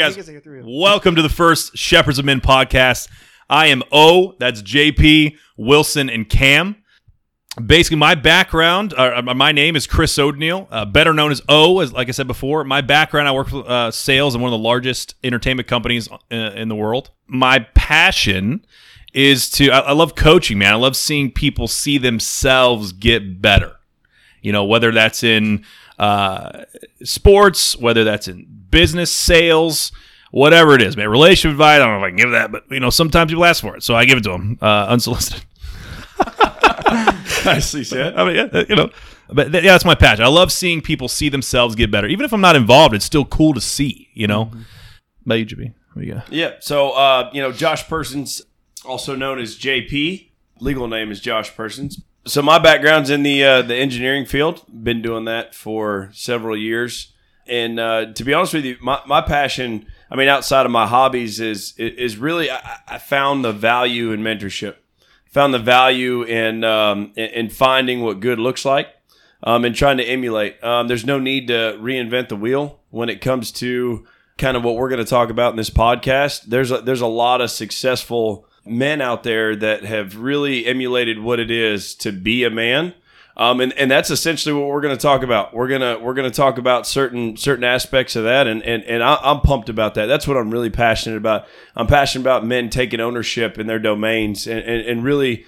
All right, guys. Welcome to the first Shepherds of Men podcast. I am O. That's JP, Wilson, and Cam. Basically, my background, my name is Chris O'Neil, better known as O, as like I said before. My background, I work for sales in one of the largest entertainment companies in the world. My passion is to, I love coaching, man. I love seeing people see themselves get better. You know, whether that's in sports, whether that's in business, sales, whatever it is, man. Relationship advice, I don't know if I can give that, but, you know, sometimes people ask for it, so I give it to them unsolicited. I see shit. I mean, yeah, you know, but yeah, that's my passion. I love seeing people see themselves get better. Even if I'm not involved, it's still cool to see, you know. About you, JP? What do you got? Yeah, so, you know, Josh Persons, also known as JP. Legal name is Josh Persons. So my background's in the engineering field. Been doing that for several years. And to be honest with you, my passion, I mean, outside of my hobbies, is really I found the value in mentorship. Found the value in finding what good looks like and trying to emulate. There's no need to reinvent the wheel when it comes to kind of what we're going to talk about in this podcast. There's a lot of successful men out there that have really emulated what it is to be a man, and that's essentially what we're going to talk about. We're gonna talk about certain aspects of that, and I'm pumped about that. That's what I'm really passionate about. I'm passionate about men taking ownership in their domains and really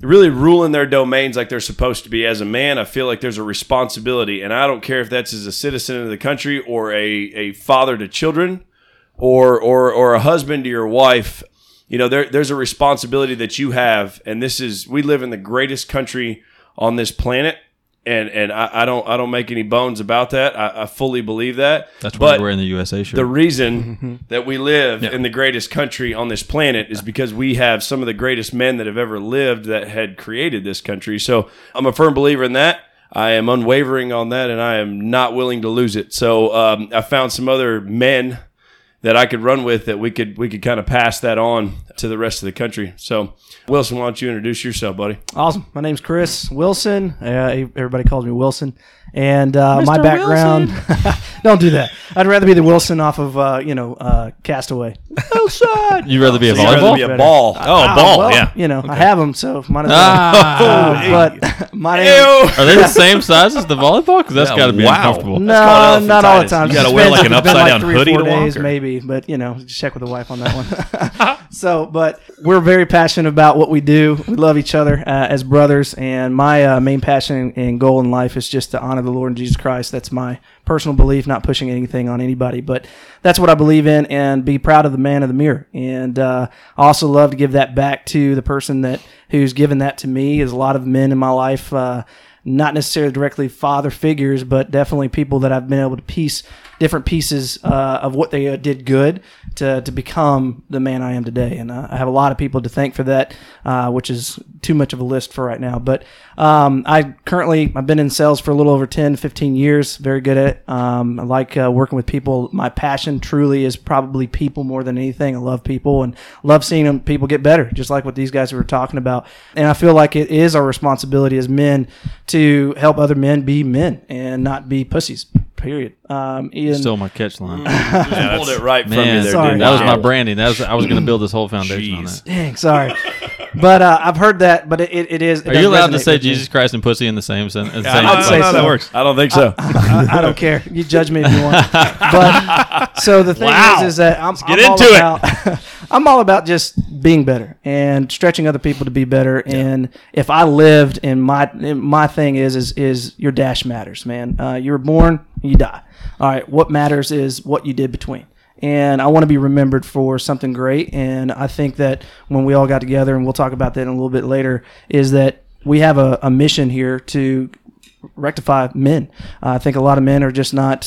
ruling their domains like they're supposed to be. As a man, I feel like there's a responsibility, and I don't care if that's as a citizen of the country or a father to children or a husband to your wife. You know, there's a responsibility that you have, and we live in the greatest country on this planet, and I don't make any bones about that. I fully believe that. That's why we're in the USA shirt. The reason that we live in the greatest country on this planet is because we have some of the greatest men that have ever lived that had created this country. So I'm a firm believer in that. I am unwavering on that, and I am not willing to lose it. So I found some other men that I could run with, that we could kind of pass that on to the rest of the country. So, Wilson, why don't you introduce yourself, buddy? Awesome. My name's Chris Wilson. Everybody calls me Wilson. And my background... Don't do that. I'd rather be the Wilson off of, Castaway. Wilson! You'd rather be a volleyball? You'd rather be a ball. Oh, a ball, well, yeah. You know, okay. I have them, so might as well. But my name... Are they the same size as the volleyball? Because that's got to be uncomfortable. No, not all the time. You got to wear like an upside-down hoodie to walk? Maybe, but, you know, check with the wife on that one. So, but we're very passionate about what we do. We love each other as brothers, and my main passion and goal in life is just to honor the Lord and Jesus Christ. That's my personal belief, not pushing anything on anybody, but that's what I believe in, and be proud of the man of the mirror. And I also love to give that back to the person who's given that to me. Is a lot of men in my life, not necessarily directly father figures, but definitely people that I've been able to piece different pieces of what they did good to become the man I am today. And I have a lot of people to thank for that, which is too much of a list for right now. But I've been in sales for a little over 10, 15 years, very good at it. I like working with people. My passion truly is probably people more than anything. I love people and love seeing people get better, just like what these guys were talking about. And I feel like it is our responsibility as men to help other men be men and not be pussies. Period. Ian stole my catch line. Just pulled it right from you there. Sorry. That was my branding. I was going to build this whole foundation on that. Dang, sorry. But I've heard that. But it is. Are you allowed to say Jesus Christ and pussy in the same sentence? Yeah, I don't say so. That works. I don't think so. I don't care. You judge me if you want. But so the thing is that I'm all about just being better and stretching other people to be better. Yeah. And if I lived, and my thing is your dash matters, man. You were born, you die. All right, what matters is what you did between. And I want to be remembered for something great. And I think that when we all got together, and we'll talk about that in a little bit later, is that we have a mission here to rectify men. I think a lot of men are just not,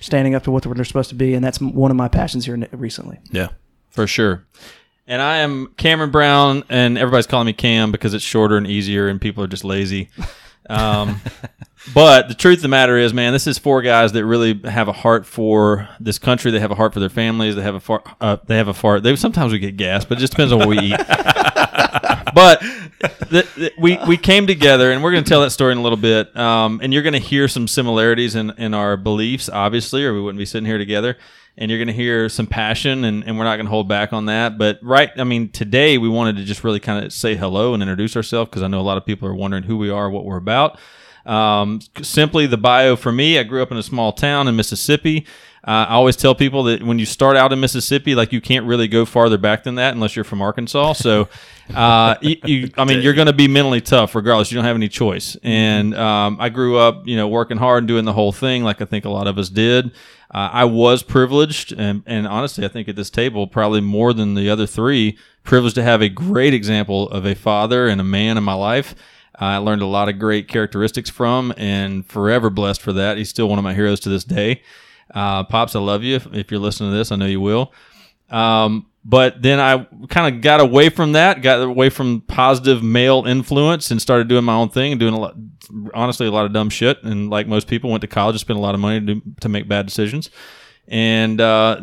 standing up to what they're supposed to be. And that's one of my passions here recently. Yeah, for sure. And I am Cameron Brown, and everybody's calling me Cam because it's shorter and easier and people are just lazy. But the truth of the matter is, man, this is four guys that really have a heart for this country. They have a heart for their families. They have a fart. Sometimes we get gas, but it just depends on what we eat. But we came together, and we're going to tell that story in a little bit. And you're going to hear some similarities in our beliefs, obviously, or we wouldn't be sitting here together. and you're going to hear some passion, and we're not going to hold back on that. But today we wanted to just really kind of say hello and introduce ourselves, because I know a lot of people are wondering who we are, what we're about. Simply the bio for me, I grew up in a small town in Mississippi. I always tell people that when you start out in Mississippi, like, you can't really go farther back than that unless you're from Arkansas. So, you're going to be mentally tough regardless. You don't have any choice. And I grew up, working hard and doing the whole thing, like I think a lot of us did. I was privileged, and honestly, I think at this table, probably more than the other three, privileged to have a great example of a father and a man in my life. I learned a lot of great characteristics from, and forever blessed for that. He's still one of my heroes to this day. Pops, I love you. If you're listening to this, I know you will. But then I kind of got away from positive male influence and started doing my own thing and doing a lot of dumb shit. And like most people, went to college and spent a lot of money to make bad decisions. And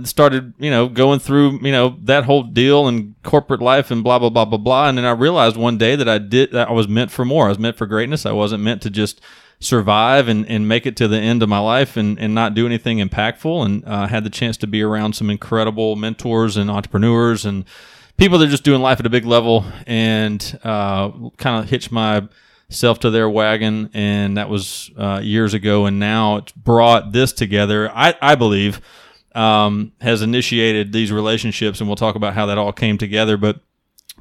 started, going through, that whole deal and corporate life and blah, blah, blah, blah, blah. And then I realized one day that I was meant for more. I was meant for greatness. I wasn't meant to just survive and make it to the end of my life and not do anything impactful. And I had the chance to be around some incredible mentors and entrepreneurs and people that are just doing life at a big level, and kind of hitched myself to their wagon. And that was years ago, and now it's brought this together. I believe has initiated these relationships, and we'll talk about how that all came together. But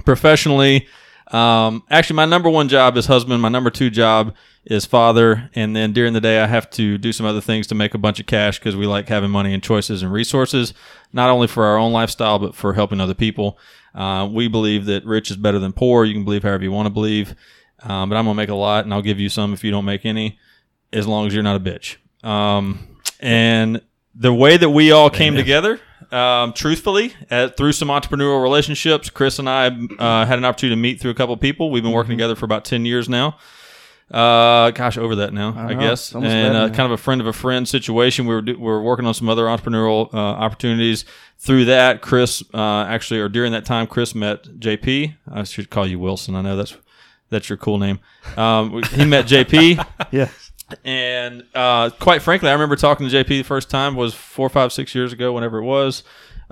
professionally, actually my number one job is husband, my number two job is father, and then during the day I have to do some other things to make a bunch of cash, because we like having money and choices and resources, not only for our own lifestyle but for helping other people. We believe that rich is better than poor. You can believe however you want to believe. But I'm going to make a lot, and I'll give you some if you don't make any, as long as you're not a bitch. And the way that we all came together, truthfully, through some entrepreneurial relationships, Chris and I had an opportunity to meet through a couple of people. We've been working together for about 10 years now. Over that now, I guess. And kind of a friend of a friend situation. We were working on some other entrepreneurial opportunities. Through that, Chris during that time, Chris met JP. I should call you Wilson. I know that's your cool name. He met JP. Yes. And quite frankly, I remember talking to JP the first time was 4, 5, 6 years ago, whenever it was.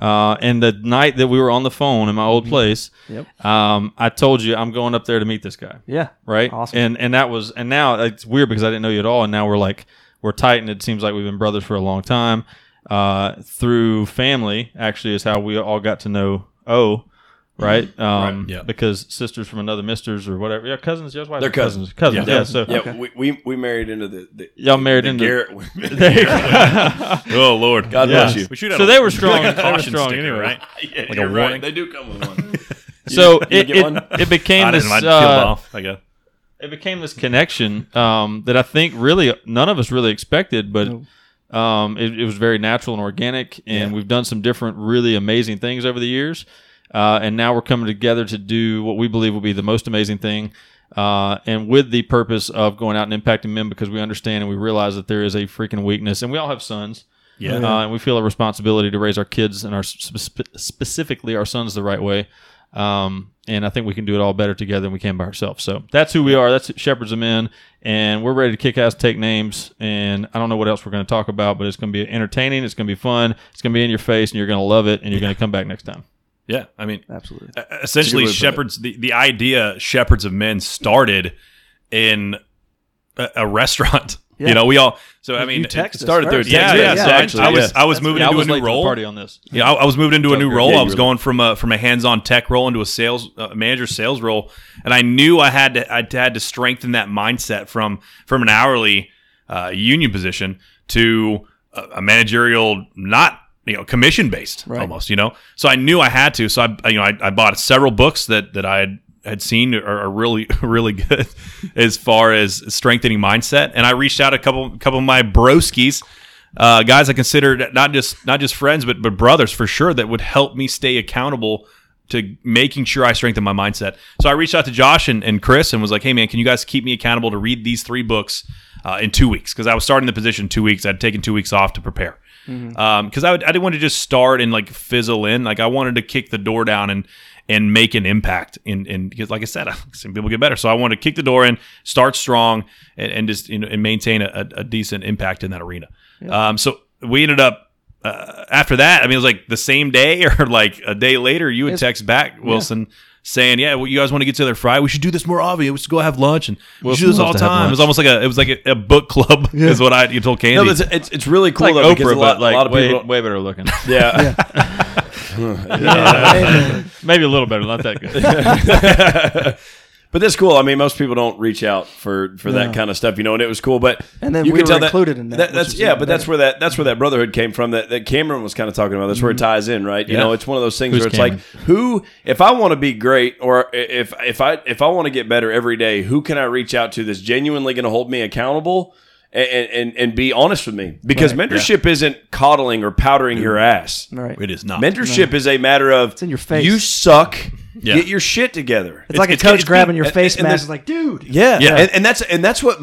And the night that we were on the phone in my old place, yep. I told you I'm going up there to meet this guy. Yeah. Right? Awesome. And that was, and now it's weird because I didn't know you at all. And now we're tight, and it seems like we've been brothers for a long time. Through family, actually, is how we all got to know O. Right? Because sisters from another misters or whatever. Yeah, cousins. Yes, why? They're cousins. Cousins. Yeah. We married into the y'all married the into Garrett women. Oh Lord, God bless you. So they were strong. Like they were strong anyway, right? Yeah, like a warning. They do come with one. So it became this. It became this connection that I think really none of us really expected, but. No. It was very natural and organic, and we've done some different really amazing things over the years. And now we're coming together to do what we believe will be the most amazing thing, and with the purpose of going out and impacting men, because we understand and we realize that there is a freaking weakness, and we all have sons, and we feel a responsibility to raise our kids and our specifically our sons the right way. And I think we can do it all better together than we can by ourselves. So that's who we are. That's Shepherds of Men, and we're ready to kick ass, take names, and I don't know what else we're going to talk about, but it's going to be entertaining, it's going to be fun, it's going to be in your face, and you're going to love it, and you're going to come back next time. Yeah, absolutely. Essentially, Shepherds. The idea Shepherds of Men started in a restaurant. Yeah. We all. So it started through. I was moving into a new role. Party on this. Yeah, I was moving into a new role. I was going from a hands-on tech role into a sales manager sales role, and I knew I had to strengthen that mindset from an hourly union position to a managerial commission based, right. Almost, So I knew I had to. So I bought several books that I had seen are really, really good as far as strengthening mindset. And I reached out a couple of my broskies, guys I considered not just friends, but brothers for sure, that would help me stay accountable to making sure I strengthen my mindset. So I reached out to Josh and Chris and was like, hey man, can you guys keep me accountable to read these 3 books in 2 weeks? Because I was starting the position 2 weeks. I'd taken 2 weeks off to prepare. Mm-hmm. Because I didn't want to just start and fizzle in. I wanted to kick the door down and make an impact. And because like I said, I've seen people get better, so I wanted to kick the door in, start strong, and just and maintain a decent impact in that arena. Yeah. So we ended up after that, I mean, it was like the same day or like a day later, you would text back Wilson saying, "Yeah, well, you guys want to get together Friday? We should do this more often. We should go have lunch and we should do this all the time." It was almost like a book club, is what I told Candy. No, it's really cool, though, because a lot of people way better looking. Yeah. Maybe a little better, not that good. But that's cool. I mean, most people don't reach out for that kind of stuff, you know. And it was cool, but and then you we were included in that. That's where that brotherhood came from. That Cameron was kind of talking about. That's where it ties in, right? Yeah. You know, it's one of those things where it's like, if I want to be great, or if I want to get better every day, who can I reach out to that's genuinely going to hold me accountable and be honest with me? Because mentorship isn't coddling or powdering your ass. Right, it is not. Mentorship is a matter of it's in your face. You suck. Yeah. Get your shit together. It's like a coach grabbing your face mask. It's like, dude. Yeah. And that's what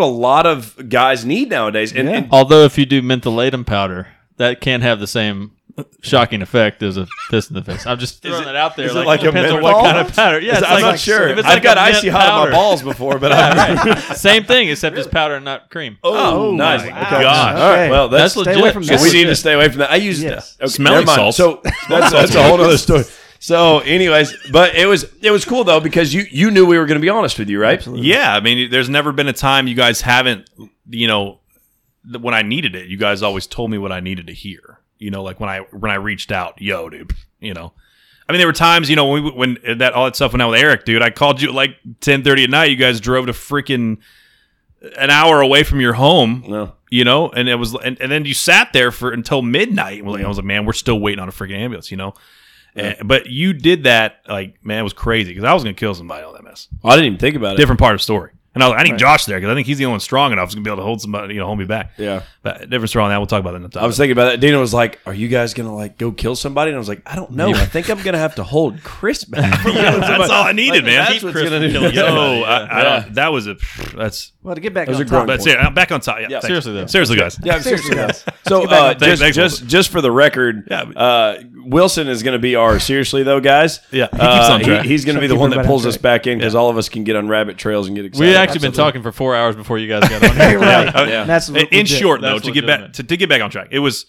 a lot of guys need nowadays. And although if you do mentholatum powder, that can't have the same shocking effect as a fist in the face. I'm just throwing that out there. Is it depends on what kind of powder. Yeah, I'm not sure. I've got icy hot on my balls before, but same thing, except it's powder and not cream. Oh nice. Wow. Okay. Gosh. Okay. All right. Well, that's legit. Stay away from that. We need to stay away from that. I use smelling salts. So that's a whole other story. So, anyways, but it was cool though, because you knew we were going to be honest with you, right? Absolutely. Yeah, I mean, there's never been a time you guys haven't, you know, when I needed it, you guys always told me what I needed to hear. You know, like when I reached out, yo, dude, you know, I mean, there were times, you know, when all that stuff went out with Eric, dude, I called you at like 10:30 at night. You guys drove to freaking an hour away from your home, you know, and it was, and then you sat there until midnight. And I was like, man, we're still waiting on a freaking ambulance, you know. Yeah. But you did that, like, man, it was crazy because I was going to kill somebody on that mess. Well, I didn't even think about it. Different part of the story. And I was like, I need Josh there because I think he's the only one strong enough who's going to be able to hold somebody, you know, hold me back. Yeah. But different story on that. We'll talk about that in the time. I was thinking about that. Dana was like, are you guys going to, like, go kill somebody? And I was like, I don't know. I think I'm going to have to hold Chris back. That's all I needed, man. That's what's going to do. Well, to get back on top. Back on top. Yeah. Seriously, guys. Yeah, seriously, guys. So, just for the record, Wilson is going to be our seriously, though, guys. Yeah. He's going to be the one that pulls us back in because all of us can get on rabbit trails and get excited. We actually been talking for 4 hours before you guys got on here. To get back on track, it was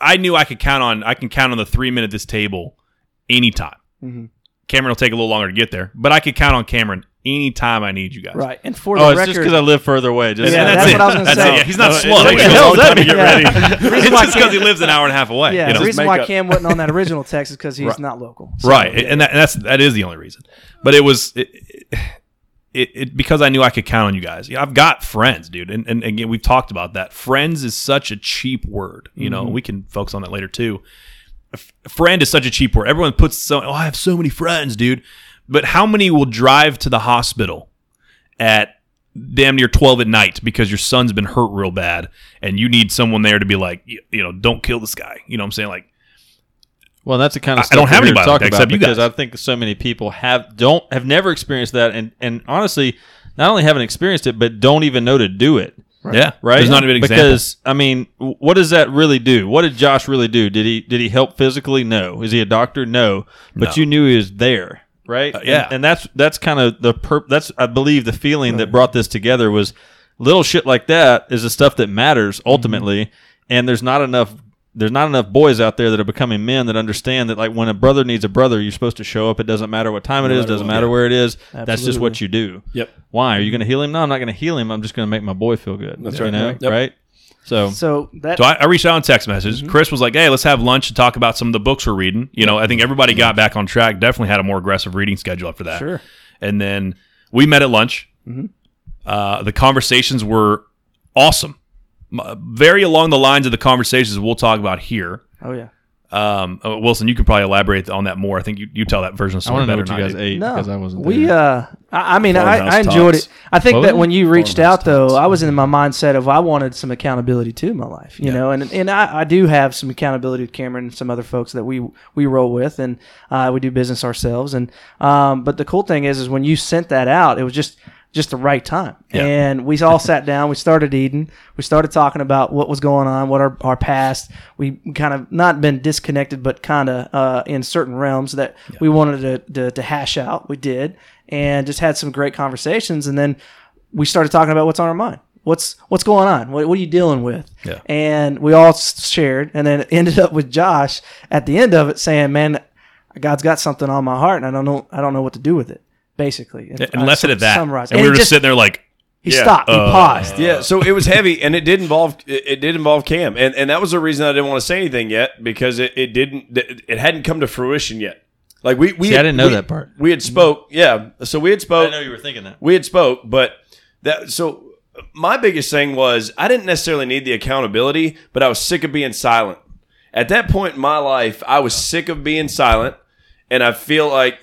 I knew I can count on the 3 minute this table anytime. Mm-hmm. Cameron will take a little longer to get there, but I could count on Cameron anytime I need you guys. Right, and for the record, it's just because I live further away. That's what I was going to say. He's not slow. It takes a long time to get ready. It's just because he lives an hour and a half away. Yeah, the reason why Cam wasn't on that original text is because he's not local. Right, and that is the only reason. But it was. It because I knew I could count on you guys. Yeah, I've got friends, dude, and again we've talked about that. Friends is such a cheap word, you know. We can focus on that later too. Friend is such a cheap word. Everyone puts I have so many friends, dude. But how many will drive to the hospital at damn near 12 at night because your son's been hurt real bad and you need someone there to be like, you know, don't kill this guy. You know what I'm saying? Like. Well, that's the kind of stuff I don't have anybody talk about because I think so many people have never experienced that, and honestly, not only haven't experienced it, but don't even know to do it. Right. Yeah, right. There's not even example. Because I mean, what does that really do? What did Josh really do? Did he help physically? No. Is he a doctor? No. But you knew he was there, right? And that's kind of the that's I believe the feeling that brought this together was little shit like that is the stuff that matters ultimately, and there's not enough boys out there that are becoming men that understand that, like, when a brother needs a brother, you're supposed to show up. It doesn't matter what time it is. Doesn't matter where it is. Absolutely. That's just what you do. Yep. Why? Are you going to heal him? No, I'm not going to heal him. I'm just going to make my boy feel good. That's right. You know? Yep. Right? So I reached out on text message. Mm-hmm. Chris was like, hey, let's have lunch and talk about some of the books we're reading. You know, I think everybody got back on track. Definitely had a more aggressive reading schedule after that. Sure. And then we met at lunch. Mm-hmm. The conversations were awesome. Very along the lines of the conversations we'll talk about here. Oh, yeah. Wilson, you can probably elaborate on that more. I think you tell that version of story better than I do. I enjoyed it. I think that when you reached out, though, I was in my mindset of I wanted some accountability too in my life, you know, and I do have some accountability with Cameron and some other folks that we roll with, and we do business ourselves. And but the cool thing is when you sent that out, it was just the right time. Yeah. And we all sat down, we started eating, we started talking about what was going on, what our past, we kind of not been disconnected, but kind of in certain realms that we wanted to hash out, we did, and just had some great conversations. And then we started talking about what's on our mind. what's going on? What are you dealing with? Yeah. And we all shared, and then it ended up with Josh at the end of it saying, man, God's got something on my heart, and I don't know what to do with it, basically. And left it at that. Summarize. And we were just sitting there like, he stopped. He paused. Yeah, so it was heavy, and it did involve Cam, and that was the reason I didn't want to say anything yet, because it hadn't come to fruition yet. Like I didn't know that part. We had spoke, yeah. So we had spoke. I didn't know you were thinking that. We had spoke, but that. So my biggest thing was I didn't necessarily need the accountability, but I was sick of being silent. At that point in my life, I was sick of being silent. And I feel like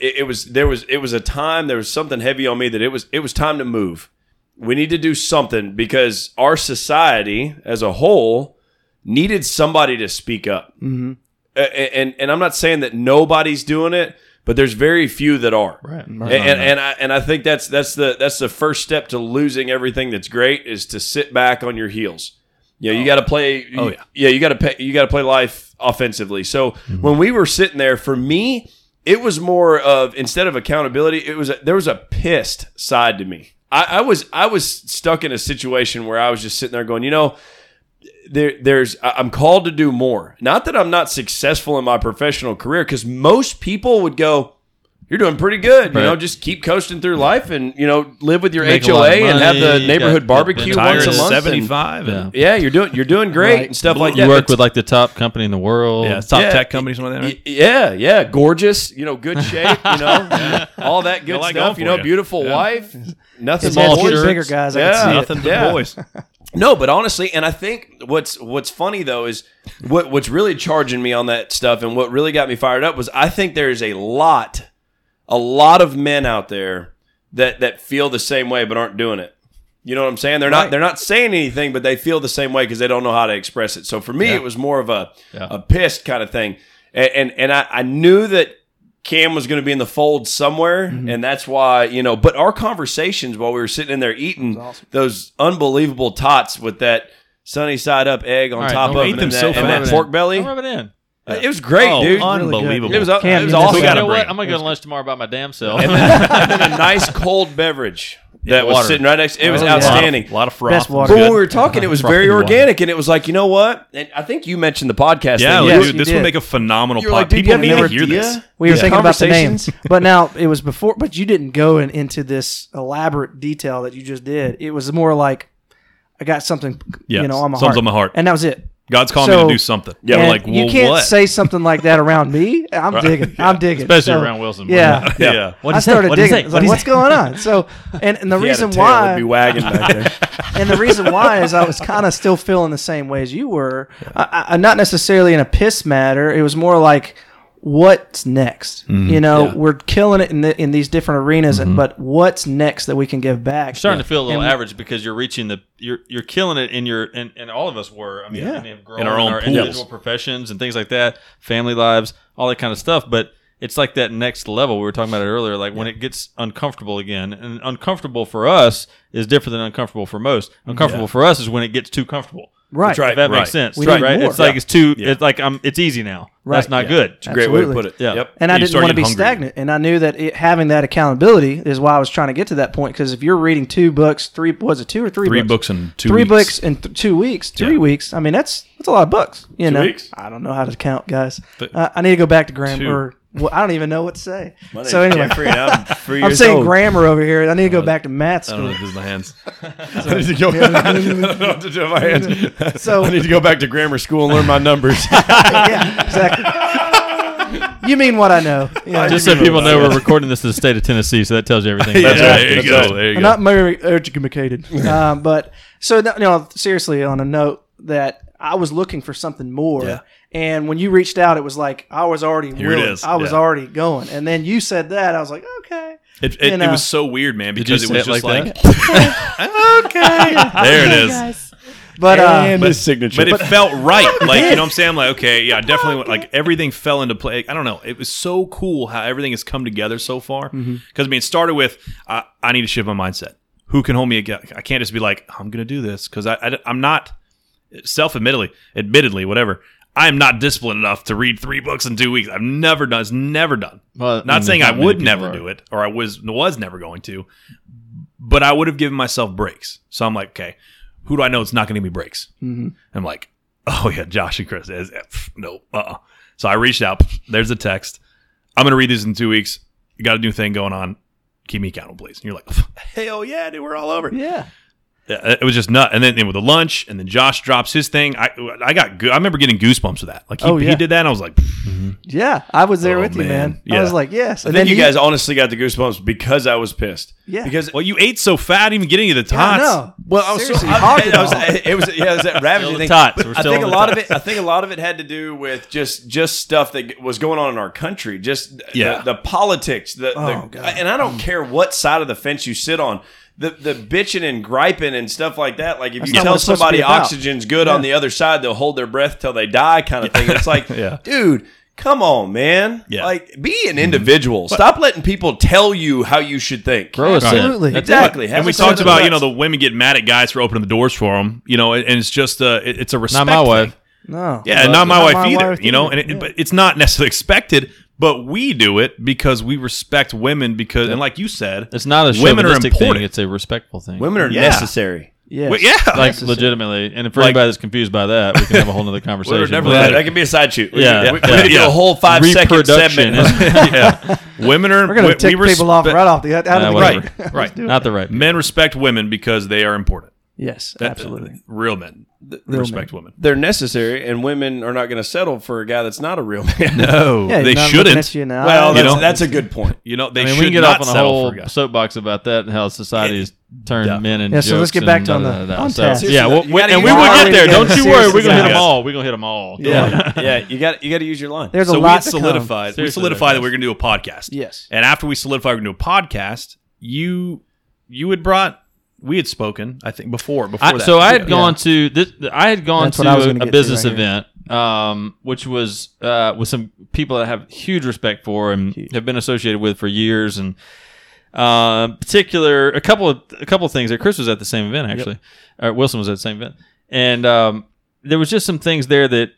there was something heavy on me that it was time to move. We need to do something because our society as a whole needed somebody to speak up. Mm-hmm. And I'm not saying that nobody's doing it, but there's very few that are. Right. And I think that's the first step to losing everything that's great is to sit back on your heels. Yeah, you got to play. Oh, yeah. Yeah, you got to play life offensively. So when we were sitting there, for me, it was more of, instead of accountability, there was a pissed side to me. I was stuck in a situation where I was just sitting there going, I'm called to do more. Not that I'm not successful in my professional career, because most people would go, you're doing pretty good. Right. Just keep coasting through life and, live with your HOA and have the neighborhood barbecue once a month. 75. Yeah, you're doing great and stuff like that. You work with the top company in the world. Yeah, top tech company, something like that. Right? Yeah, gorgeous, good shape, all that good stuff, beautiful wife. Nothing but boys. Bigger guys, nothing but boys. No, but honestly, and I think what's funny though is what's really charging me on that stuff and what really got me fired up was I think there's a lot of men out there that feel the same way but aren't doing it. You know what I'm saying? They're not saying anything, but they feel the same way because they don't know how to express it. So for me, it was more of a pissed kind of thing. And I knew that Cam was going to be in the fold somewhere, and that's why, but our conversations while we were sitting in there eating those unbelievable tots with that sunny side up egg on top of them and that pork belly. Don't rub it in. It was great, dude. Unbelievable. Really it was awesome. I'm going to go to lunch tomorrow by my damn self. And then a nice cold beverage that was sitting right next. It was outstanding. A lot of froth. Best water. But when we were talking, it was very organic, and it was like, you know what? And I think you mentioned the podcast. Yeah, dude, this would make a phenomenal podcast. People need to hear this. We were thinking about the names, but now it was before. But you didn't go into this elaborate detail that you just did. It was more like, I got something, on my heart. Something's on my heart, and that was it. God's calling me to do something. Yeah, we're like, well, you can't say something like that around me. I'm digging. Yeah. I'm digging, especially around Wilson. Yeah, yeah. I started digging. I was like, what's going on? So, and the reason why be wagging back there. And the reason why is I was kind of still feeling the same way as you were. Yeah. I not necessarily in a piss matter. It was more like, what's next? We're killing it in these different arenas, but what's next that we can give back? You're starting to feel a little average because you're reaching you're killing it in your and all of us were. In our own individual professions and things like that, family lives, all that kind of stuff. But it's like that next level we were talking about it earlier. Like when it gets uncomfortable again, and uncomfortable for us is different than uncomfortable for most. Uncomfortable for us is when it gets too comfortable. Right. If that makes sense. Right. It's like it's too. Yeah. It's like it's easy now. Right. That's not good. It's a great way to put it. Yeah. Yep. And I didn't want to be stagnant, and I knew that having that accountability is why I was trying to get to that point. Because if you're reading three books in two weeks, that's a lot of books. 2 weeks? I don't know how to count, guys. I need to go back to grammar. Well, I don't even know what to say. So anyway, I'm saying grammar over here. I need to go back to math school. I don't know what to do with my hands. I need to go back to grammar school and learn my numbers. Yeah, exactly. You mean what I know. Yeah. Just so people know, we're recording this in the state of Tennessee, so that tells you everything. That's right. There you go. I'm not very educated. But so, seriously, on a note that I was looking for something more. Yeah. And when you reached out, it was like, I was already willing. I was already going. And then you said that. I was like, okay. It was so weird, man, because it was just like okay. There it is. Guys. But his signature. But it felt right. Like, you know what I'm saying? I'm like, okay, yeah, I definitely went, like, everything fell into play. I don't know. It was so cool how everything has come together so far. Because, it started with, I need to shift my mindset. Who can hold me again? I can't just be like, I'm going to do this. Because I'm not, admittedly, whatever. I am not disciplined enough to read 3 books in 2 weeks. I've never done. It's never done. Well, not saying I would never do it, or I was never going to, but I would have given myself breaks. So I'm like, okay, who do I know it's not going to give me breaks? Mm-hmm. I'm like, oh, yeah, Josh and Chris. No. So I reached out. There's the text. I'm going to read these in 2 weeks. You got a new thing going on. Keep me accountable, please. And you're like, hell yeah, dude. We're all over. Yeah. It was just nuts. And then with the lunch, and then Josh drops his thing. I remember getting goosebumps with that. Like, he did that, and I was like, mm-hmm. Yeah, I was there with you, man. Yeah. I was like, yes. And I think you guys honestly got the goosebumps because I was pissed. Yeah. Because, well, you ate so fat, even getting you the tots. Yeah, no. Well, I was seriously, so it was that ravaging thing. I think a lot of it had to do with just stuff that was going on in our country. Just the politics. And I don't care what side of the fence you sit on. The bitching and griping and stuff like that. Like, if you tell somebody oxygen's good on the other side, they'll hold their breath till they die kind of thing. It's like, dude, come on, man. Yeah. Like, be an individual. Mm-hmm. Stop letting people tell you how you should think. Absolutely. Exactly. And we talked about, the women get mad at guys for opening the doors for them, and it's just it's a respect thing. Not my wife. No. Yeah, and not my wife either. But it's not necessarily expected. But we do it because we respect women and like you said, it's not a chauvinistic thing. It's a respectful thing. Women are necessary. Yes. Well, yeah. Like, necessary. Legitimately. And if anybody that's confused by that, we can have a whole other conversation. That could be a side shoot. Yeah. We could do a whole 5-second segment. Yeah. Women are... We're going to tick people off right off the... Right. Not the right people. Men respect women because they are important. Yes, absolutely. Real men. Respect women. They're necessary, and women are not going to settle for a guy that's not a real man. No, they shouldn't. Well, that's a good point. They should not settle for a guy. We can get off on a whole soapbox about that and how society has turned men into jokes. So let's get back to on that. Yeah, and we will get there. Don't you worry. We're going to hit them all. We're going to hit them all. Yeah, you got to use your line. There's a lot to come. We solidified that we're going to do a podcast. Yes. And after we solidify we're going to do a podcast, we had spoken, I think, before that. So I had gone to a business event, which was with some people that I have huge respect for and have been associated with for years, and in particular a couple of things. Chris was at the same event actually, or Wilson was at the same event, and there was just some things there that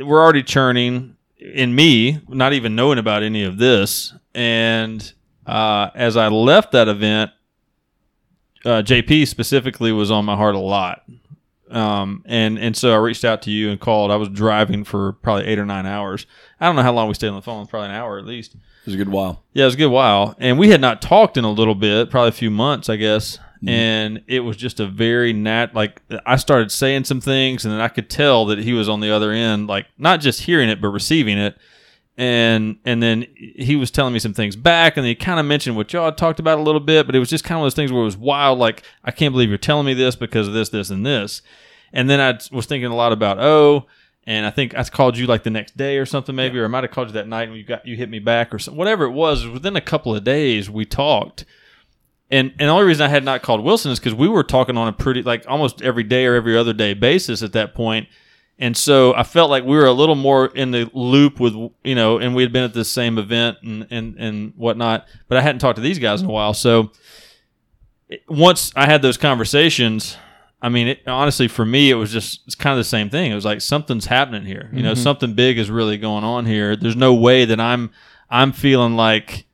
were already churning in me, not even knowing about any of this. And as I left that event. JP specifically was on my heart a lot. And so I reached out to you and called. I was driving for probably 8 or 9 hours. I don't know how long we stayed on the phone, probably an hour at least. It was a good while. Yeah, it was a good while. And we had not talked in a little bit, probably a few months, I guess. Mm-hmm. And it was just a very I started saying some things, and then I could tell that he was on the other end, like not just hearing it, but receiving it. And then he was telling me some things back, and he kind of mentioned what y'all had talked about a little bit, but it was just kind of one of those things where it was wild, like, I can't believe you're telling me this because of this, this, and this. And then I was thinking a lot about and I think I called you like the next day or something maybe, or I might have called you that night and you hit me back or something. Whatever it was, within a couple of days we talked. And the only reason I had not called Wilson is because we were talking on a pretty, like almost every day or every other day basis at that point. And so I felt like we were a little more in the loop with, and we had been at the same event and whatnot, but I hadn't talked to these guys in a while. So once I had those conversations, I mean, honestly, for me, it was just, it's kind of the same thing. It was like, something's happening here. Mm-hmm. Something big is really going on here. There's no way that I'm feeling like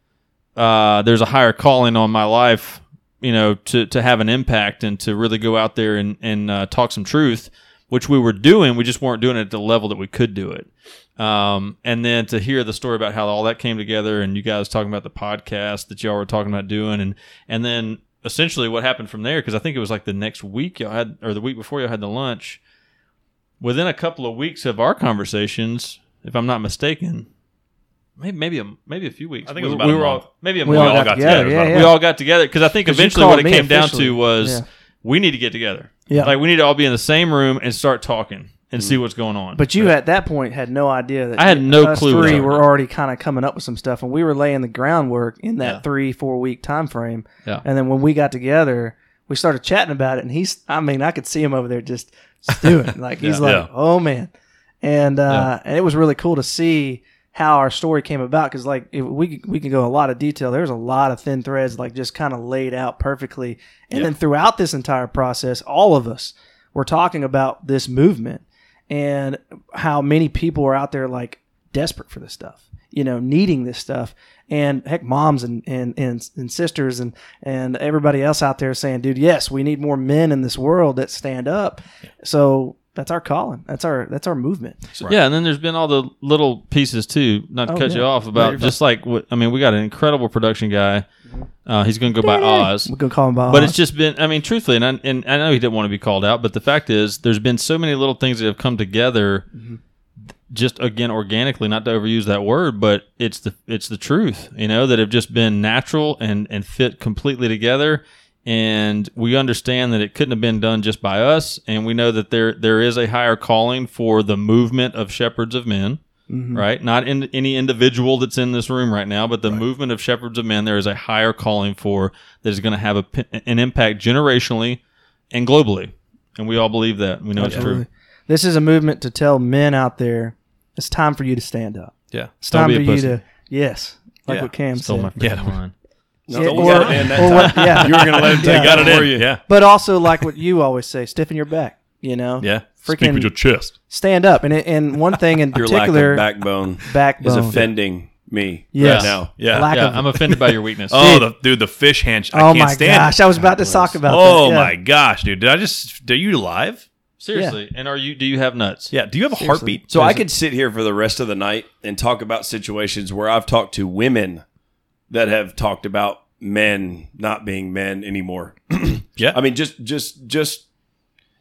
there's a higher calling on my life, to have an impact and to really go out there and talk some truth. Which we were doing, we just weren't doing it at the level that we could do it. And then to hear the story about how all that came together and you guys talking about the podcast that y'all were talking about doing. And then essentially what happened from there, because I think it was like the next week y'all had, or the week before y'all had the lunch, within a couple of weeks of our conversations, if I'm not mistaken, maybe a few weeks. I think it was about we all got together. We all got together because I think eventually what it came down to was we need to get together. Yeah, like we need to all be in the same room and start talking and see what's going on. But you at that point had no idea that I had no clue. Us three were already kind of coming up with some stuff, and we were laying the groundwork in that 3-4 week time frame. Yeah. And then when we got together, we started chatting about it, and I could see him over there just doing it. Like he's like, oh man, and it was really cool to see how our story came about because like if we can go a lot of detail. There's a lot of thin threads like just kind of laid out perfectly. And then throughout this entire process, all of us were talking about this movement and how many people are out there like desperate for this stuff, needing this stuff. and heck, moms and sisters and everybody else out there saying, dude, yes, we need more men in this world that stand up. Yeah. So that's our calling. That's our movement. Right. Yeah. And then there's been all the little pieces too, not to cut you off about just like, I mean, we got an incredible production guy. Mm-hmm. He's going to go by Oz. We're going to call him by Oz. But it's just been, I mean, truthfully, and I know he didn't want to be called out, but the fact is there's been so many little things that have come together. Mm-hmm. Just again, organically, not to overuse that word, but it's the truth, you know, that have just been natural and fit completely together. And we understand that it couldn't have been done just by us. And we know that there is a higher calling for the movement of Shepherds of Men, mm-hmm. right? Not in any individual that's in this room right now, but the movement of Shepherds of Men, there is a higher calling for that is going to have an impact generationally and globally. And we all believe that. We know Absolutely. It's true. This is a movement to tell men out there, it's time for you to stand up. Yeah. It's time for you to, what Cam said. Yeah. No, yeah, you were going to let him take it in. Yeah. But also, like what you always say, stiffen your back, you know? Yeah. Freaking speak with your chest. Stand up. And one thing in particular. Your lack of backbone is offending me right now. Yeah. I'm offended by your weakness. Oh, dude, the fish hand. I can't stand it. Oh, my gosh. I was about to talk about that. Oh, my gosh, dude. Are you alive? Seriously. Yeah. And do you have nuts? Yeah. Do you have a heartbeat? So I could sit here for the rest of the night and talk about situations where I've talked to women that have talked about men not being men anymore. Yeah. I mean, just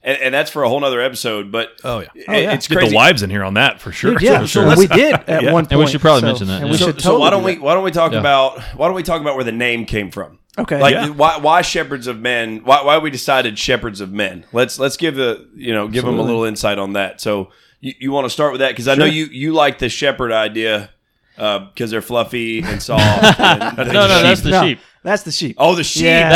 and that's for a whole nother episode, but it's crazy. Get the wives in here on that for sure. Dude, yeah. So we did at one point. And we should probably mention that. Yeah. So why don't we talk about where the name came from? Okay. Like why Shepherds of Men? Why we decided Shepherds of Men? Let's give them a little insight on that. So you want to start with that, because I know you like the shepherd idea because they're fluffy and soft. That's the sheep. That's the sheep. Oh, the sheep. Yeah.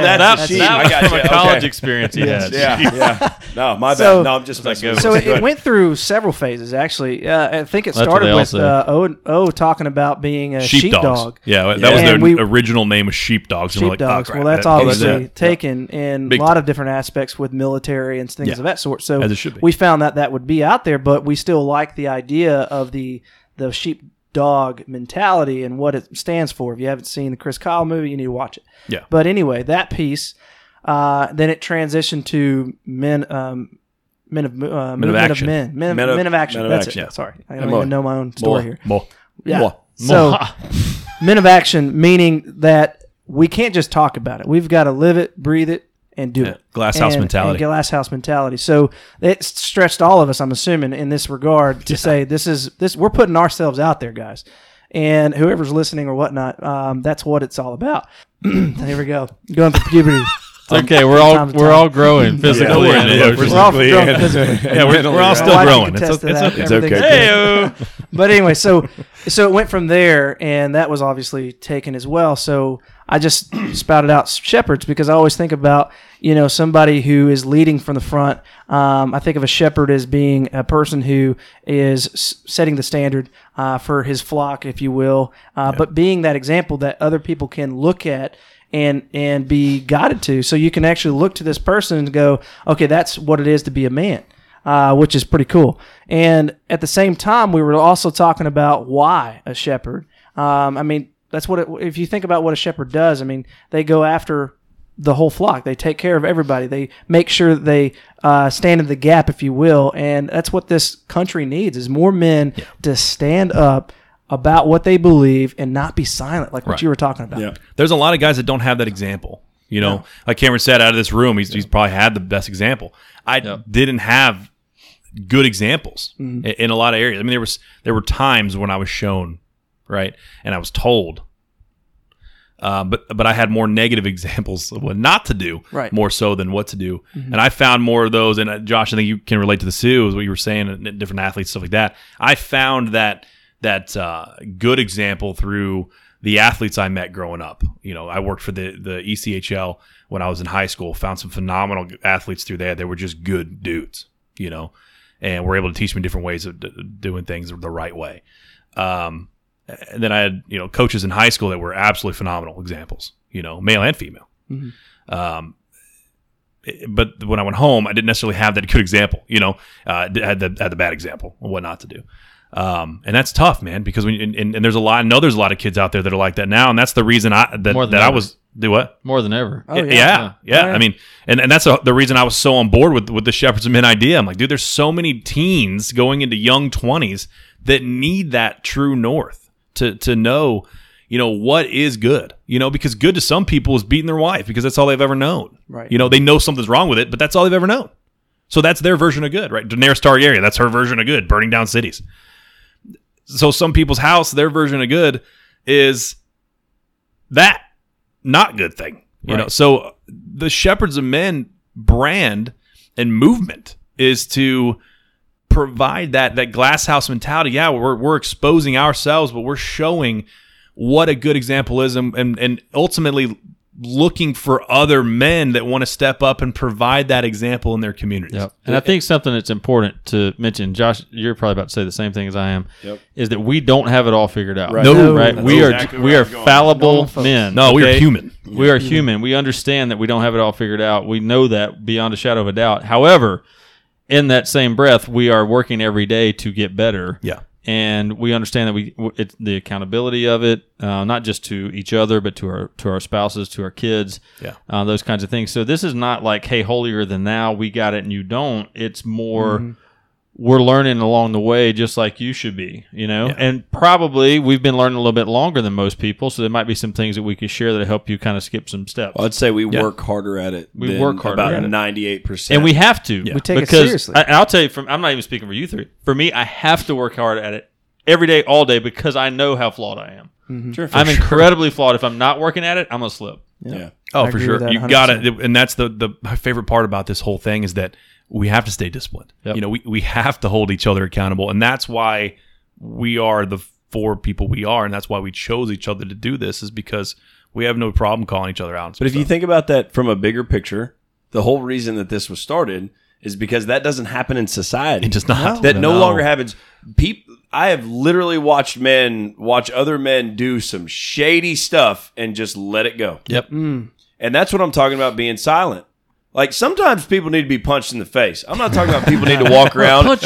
That's the sheep. I got from a college experience he had. Yeah. No, my bad. No, I'm just messing with you. So it went through several phases, actually. I think it started with O talking about being a sheepdog. Yeah, that was their original name was sheepdogs. Sheepdogs. Well, that's obviously taken in a lot of different aspects with military and things of that sort. So we found that would be out there, but we still like the idea of the sheep dog mentality and what it stands for. If you haven't seen the Chris Kyle movie, you need to watch it. Yeah. But anyway, that piece, then it transitioned to men of action. That's it. Yeah. Sorry, I don't even know my own story here. So men of action, meaning that we can't just talk about it. We've got to live it, breathe it, and do it. Glasshouse mentality. So it stretched all of us, I'm assuming, in this regard to say this. We're putting ourselves out there, guys, and whoever's listening or whatnot. That's what it's all about. Here we go. Going through puberty. Okay, we're all growing physically and emotionally. We're all growing physically. Yeah, we're all still growing. It's okay. Hey-o. But anyway, so it went from there, and that was obviously taken as well. So I just spouted out shepherds because I always think about, somebody who is leading from the front. I think of a shepherd as being a person who is setting the standard for his flock, if you will, but being that example that other people can look at and be guided to. So you can actually look to this person and go, okay, that's what it is to be a man, which is pretty cool. And at the same time, we were also talking about why a shepherd. That's if you think about what a shepherd does, they go after the whole flock. They take care of everybody. They make sure that they stand in the gap, if you will. And that's what this country needs is more men to stand up about what they believe and not be silent, like what you were talking about. Yeah. There's a lot of guys that don't have that example. Like Cameron said, out of this room, he's probably had the best example. I didn't have good examples in a lot of areas. There were times when I was shown, right, and I was told, but I had more negative examples of what not to do, more so than what to do. Mm-hmm. And I found more of those. And Josh, I think you can relate to this too, is what you were saying, and different athletes, stuff like that. I found that good example through the athletes I met growing up. I worked for the ECHL when I was in high school, found some phenomenal athletes through there. They were just good dudes, and were able to teach me different ways of doing things the right way. And then I had, coaches in high school that were absolutely phenomenal examples, male and female. Mm-hmm. But when I went home, I didn't necessarily have that good example, I had the bad example of what not to do. And that's tough, man, because when and there's a lot, I know there's a lot of kids out there that are like that now, and that's the reason more than ever. Oh, yeah. I mean, and that's the reason I was so on board with the Shepherds of Men idea. I'm like, dude, there's so many teens going into young 20s that need that true north to know, you know, what is good, you know, because good to some people is beating their wife because that's all they've ever known. Right. You know, they know something's wrong with it, but that's all they've ever known. So that's their version of good, right? Daenerys Targaryen, that's her version of good, burning down cities. So some people's house, their version of good is that not good thing, you know? So the Shepherds of Men brand and movement is to provide that glass house mentality. Yeah, we're exposing ourselves, but we're showing what a good example is and ultimately looking for other men that want to step up and provide that example in their communities. Yep. And I think something that's important to mention, Josh, you're probably about to say the same thing as I am, is that we don't have it all figured out. Right. No, we are fallible men. No, we are human. We are human. We understand that we don't have it all figured out. We know that beyond a shadow of a doubt. However, in that same breath, we are working every day to get better. Yeah. And we understand that it's the accountability of it, not just to each other, but to our spouses, to our kids, those kinds of things. So this is not like, hey, holier than thou, we got it and you don't. It's more we're learning along the way just like you should be, you know. Yeah. And probably we've been learning a little bit longer than most people, so there might be some things that we could share that help you kind of skip some steps. Well, I'd say we work harder at it. We work harder about 98%. And we have to. Yeah. We take it seriously. And I'll tell you, I'm not even speaking for you three. For me, I have to work hard at it every day, all day, because I know how flawed I am. Mm-hmm. I'm incredibly flawed. If I'm not working at it, I'm going to slip. Yeah. Oh, for sure. You got it. And that's my favorite part about this whole thing is that we have to stay disciplined. Yep. You know, we have to hold each other accountable. And that's why we are the four people we are. And that's why we chose each other to do this, is because we have no problem calling each other out. But if you think about that from a bigger picture, the whole reason that this was started is because that doesn't happen in society. It does not. No. That no longer happens. I have literally watched men watch other men do some shady stuff and just let it go. Yep. Mm. And that's what I'm talking about, being silent. Like, sometimes people need to be punched in the face. I'm not talking about people need to walk around punch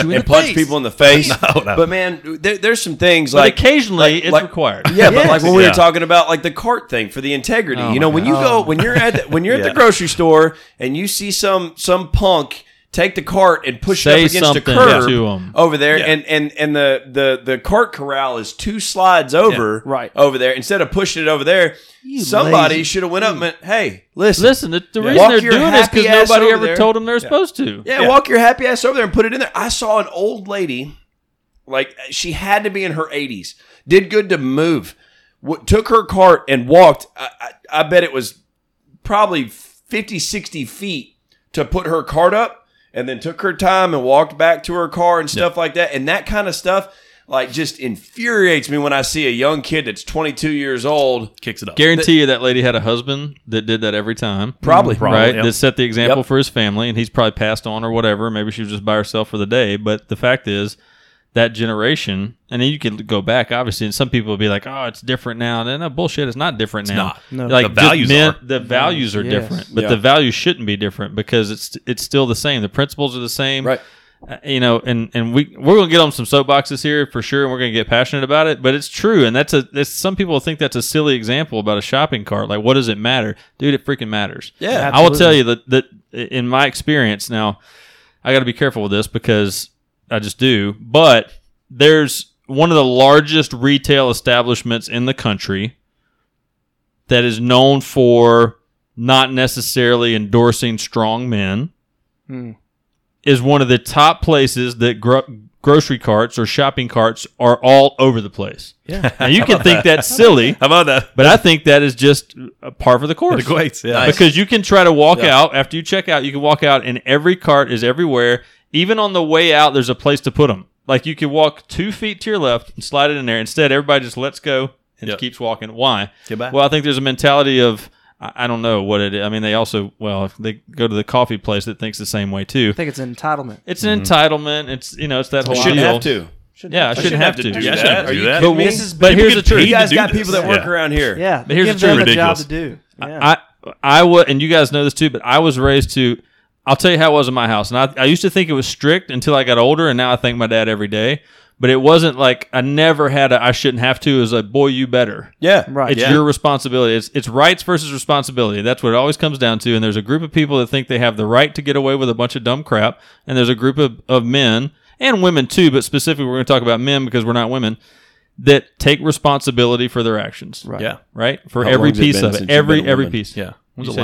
people in the face. No. But, man, there's some things like... But occasionally, it's required. Yeah, but like when we were talking about, like, the cart thing for the integrity. Oh, you know, when you go... When you're at the grocery store and you see some punk... Take the cart and push it up against the curb over there, and the cart corral is two slides over over there. Instead of pushing it over there, somebody should have went up and went, hey, listen, the reason they're doing this because nobody ever told them they're supposed to. Yeah, walk your happy ass over there and put it in there. I saw an old lady, like she had to be in her 80s, did good to move, took her cart and walked, I bet it was probably 50, 60 feet to put her cart up. And then took her time and walked back to her car and stuff like that. And that kind of stuff, like, just infuriates me when I see a young kid that's 22 years old. Kicks it up. Guarantee you that lady had a husband that did that every time. Probably. Right? Yep. That set the example for his family. And he's probably passed on or whatever. Maybe she was just by herself for the day. But the fact is, that generation, and then you can go back, obviously, and some people will be like, oh, it's different now. No, bullshit, it's not different now. It's not. No. Like, the values are different, but the values shouldn't be different because it's still the same. The principles are the same. Right. You know, and we're going to get on some soapboxes here for sure, and we're going to get passionate about it, but it's true. And some people think that's a silly example about a shopping cart. Like, what does it matter? Dude, it freaking matters. Yeah, absolutely. I will tell you that in my experience, now, I got to be careful with this because... I just do, but there's one of the largest retail establishments in the country that is known for not necessarily endorsing strong men, is one of the top places that grocery carts or shopping carts are all over the place. Yeah. Now, you can think that's silly. How about that? But I think that is just par for the course. Because you can try to walk out, after you check out, you can walk out and every cart is everywhere. Even on the way out, there's a place to put them. Like, you could walk 2 feet to your left and slide it in there. Instead, everybody just lets go and keeps walking. Why? Well, I think there's a mentality of, I don't know what it is. I mean, they also, if they go to the coffee place that thinks the same way, too. I think it's an entitlement. It's an entitlement. It's, you know, it's that whole deal. I shouldn't have to. Are you kidding me? But here's the truth. You guys got people that work around here. Yeah. But here's the truth. It's a job to do. I would, and you guys know this, too, but I was raised to... I'll tell you how it was in my house. And I used to think it was strict until I got older, and now I thank my dad every day. But it wasn't like I never had a I shouldn't have to. It was like, boy, you better. Yeah, right. It's your responsibility. It's rights versus responsibility. That's what it always comes down to. And there's a group of people that think they have the right to get away with a bunch of dumb crap. And there's a group of men and women too, but specifically we're going to talk about men because we're not women, that take responsibility for their actions. Right. Yeah. Right? For every piece of it. Every piece. Yeah. When's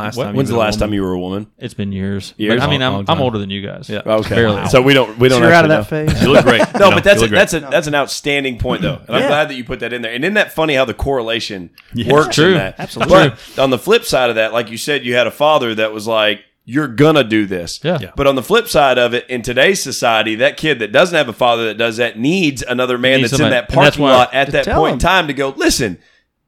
the last time you were a woman? It's been years. But, I mean, I'm older than you guys. Yeah. Okay. Barely. So we don't. So you're out of that phase. You look great. No, but that's an outstanding point though, and I'm glad that you put that in there. And isn't that funny how the correlation works? True. In that? Absolutely. But on the flip side of that, like you said, you had a father that was like, "You're gonna do this." Yeah. But on the flip side of it, in today's society, that kid that doesn't have a father that does that needs another man that's in that parking lot at that point in time to go, "Listen,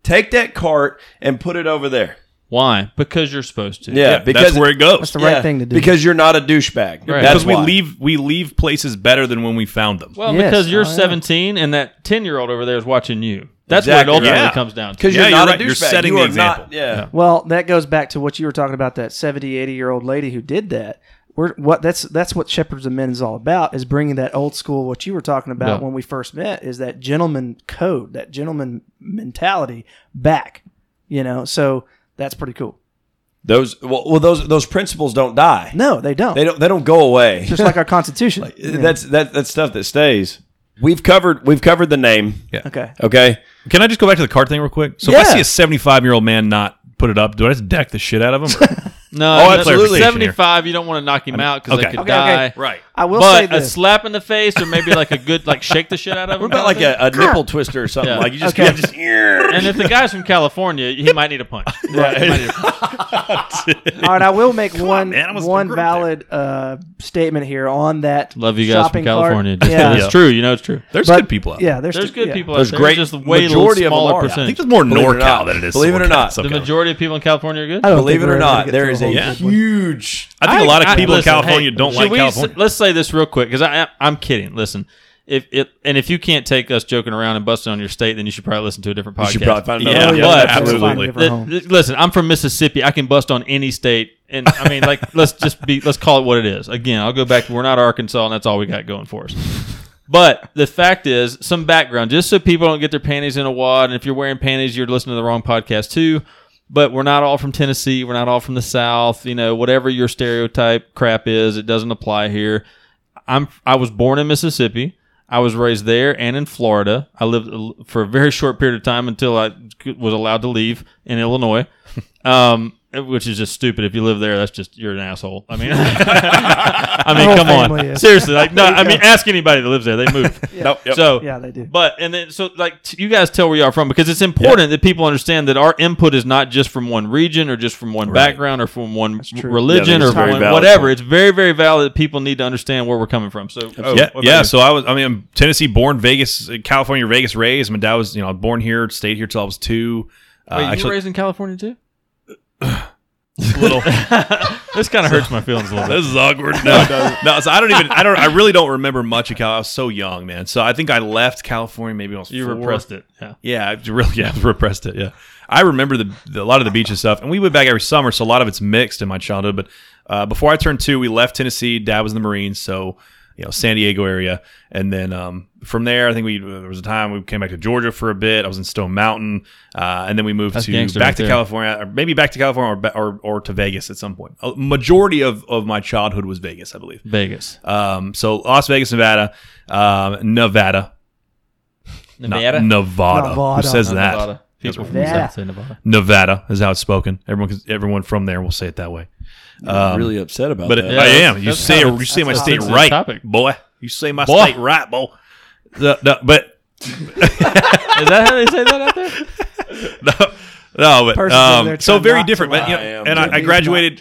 take that cart and put it over there." Why? Because you're supposed to. Yeah, because that's where it goes. That's the right thing to do. Because you're not a douchebag. Right. Because we leave places better than when we found them. Well, because you're 17 and that 10-year-old over there is watching you. That's what it ultimately comes down to. Because you're not a douchebag. You're setting the example. Well, that goes back to what you were talking about, that 70, 80-year-old lady who did that. That's what Shepherds of Men is all about, is bringing that old school, what you were talking about when we first met, is that gentleman code, that gentleman mentality back. You know, so... That's pretty cool. Those principles don't die. No, they don't. They don't go away. It's just like our Constitution. That's stuff that stays. We've covered the name. Yeah. Okay. Can I just go back to the card thing real quick? So if I see a 75-year-old man not put it up, do I just deck the shit out of him? No, absolutely. 75, you don't want to knock him out because they could die. Okay. Right. I will say this. But a slap in the face or maybe like a good, like shake the shit out of him. What about like a nipple twister or something? Yeah. Like you just kind of just... And if the guy's from California, he might need a punch. Right. All right, I will make one valid statement here on that. Love you guys from California. Yeah. It's true. You know it's true. There's good people out there. Yeah, there's good people out there. There's just way majority smaller percentage. I think there's more NorCal than it is. Believe it or not. The majority of people in California are good? Believe it or not, there is a huge... I think a lot of people in California don't like California. Let's say this real quick, because I'm kidding. Listen, if you can't take us joking around and busting on your state, then you should probably listen to a different podcast. You should probably find another one. But absolutely. Listen, I'm from Mississippi. I can bust on any state. And I mean, like, let's call it what it is. Again, I'll go back to we're not Arkansas, and that's all we got going for us. But the fact is, some background, just so people don't get their panties in a wad, and if you're wearing panties, you're listening to the wrong podcast too. But we're not all from Tennessee. We're not all from the South. You know, whatever your stereotype crap is, it doesn't apply here. I was born in Mississippi. I was raised there and in Florida. I lived for a very short period of time until I was allowed to leave in Illinois, which is just stupid. If you live there, that's just you're an asshole. I mean, come on, seriously. Like, no, I mean, ask anybody that lives there. They move. Nope. So yeah, they do. But and then so like you guys tell where you are from, because it's important that people understand that our input is not just from one region or just from one background or from one religion or from one whatever. Point. It's very, very valid. That people need to understand where we're coming from. So So I'm Tennessee born, Vegas, California, Vegas raised. My dad was born here, stayed here till I was 2. Wait, you were raised in California too? This kind of hurts my feelings a little bit. This is awkward. No. So I really don't remember much of California. I was so young, man. So I think I left California maybe almost you 4. Repressed it. Yeah. I repressed it. Yeah. I remember a lot of the beaches stuff, and we went back every summer. So a lot of it's mixed in my childhood. But before I turned 2, we left Tennessee. Dad was in the Marines, so San Diego area, and then from there, I think there was a time we came back to Georgia for a bit. I was in Stone Mountain, and then we moved back to California, or maybe back to California or to Vegas at some point. A majority of my childhood was Vegas, I believe. Vegas. So Las Vegas, Nevada, Nevada. Who says that? Nevada. People from Nevada is how it's spoken. Everyone from there will say it that way. I'm really upset about that. But I am. You say my state right, topic. Boy. You say my state right, boy. Is that how they say that out there? So very different. But, and I graduated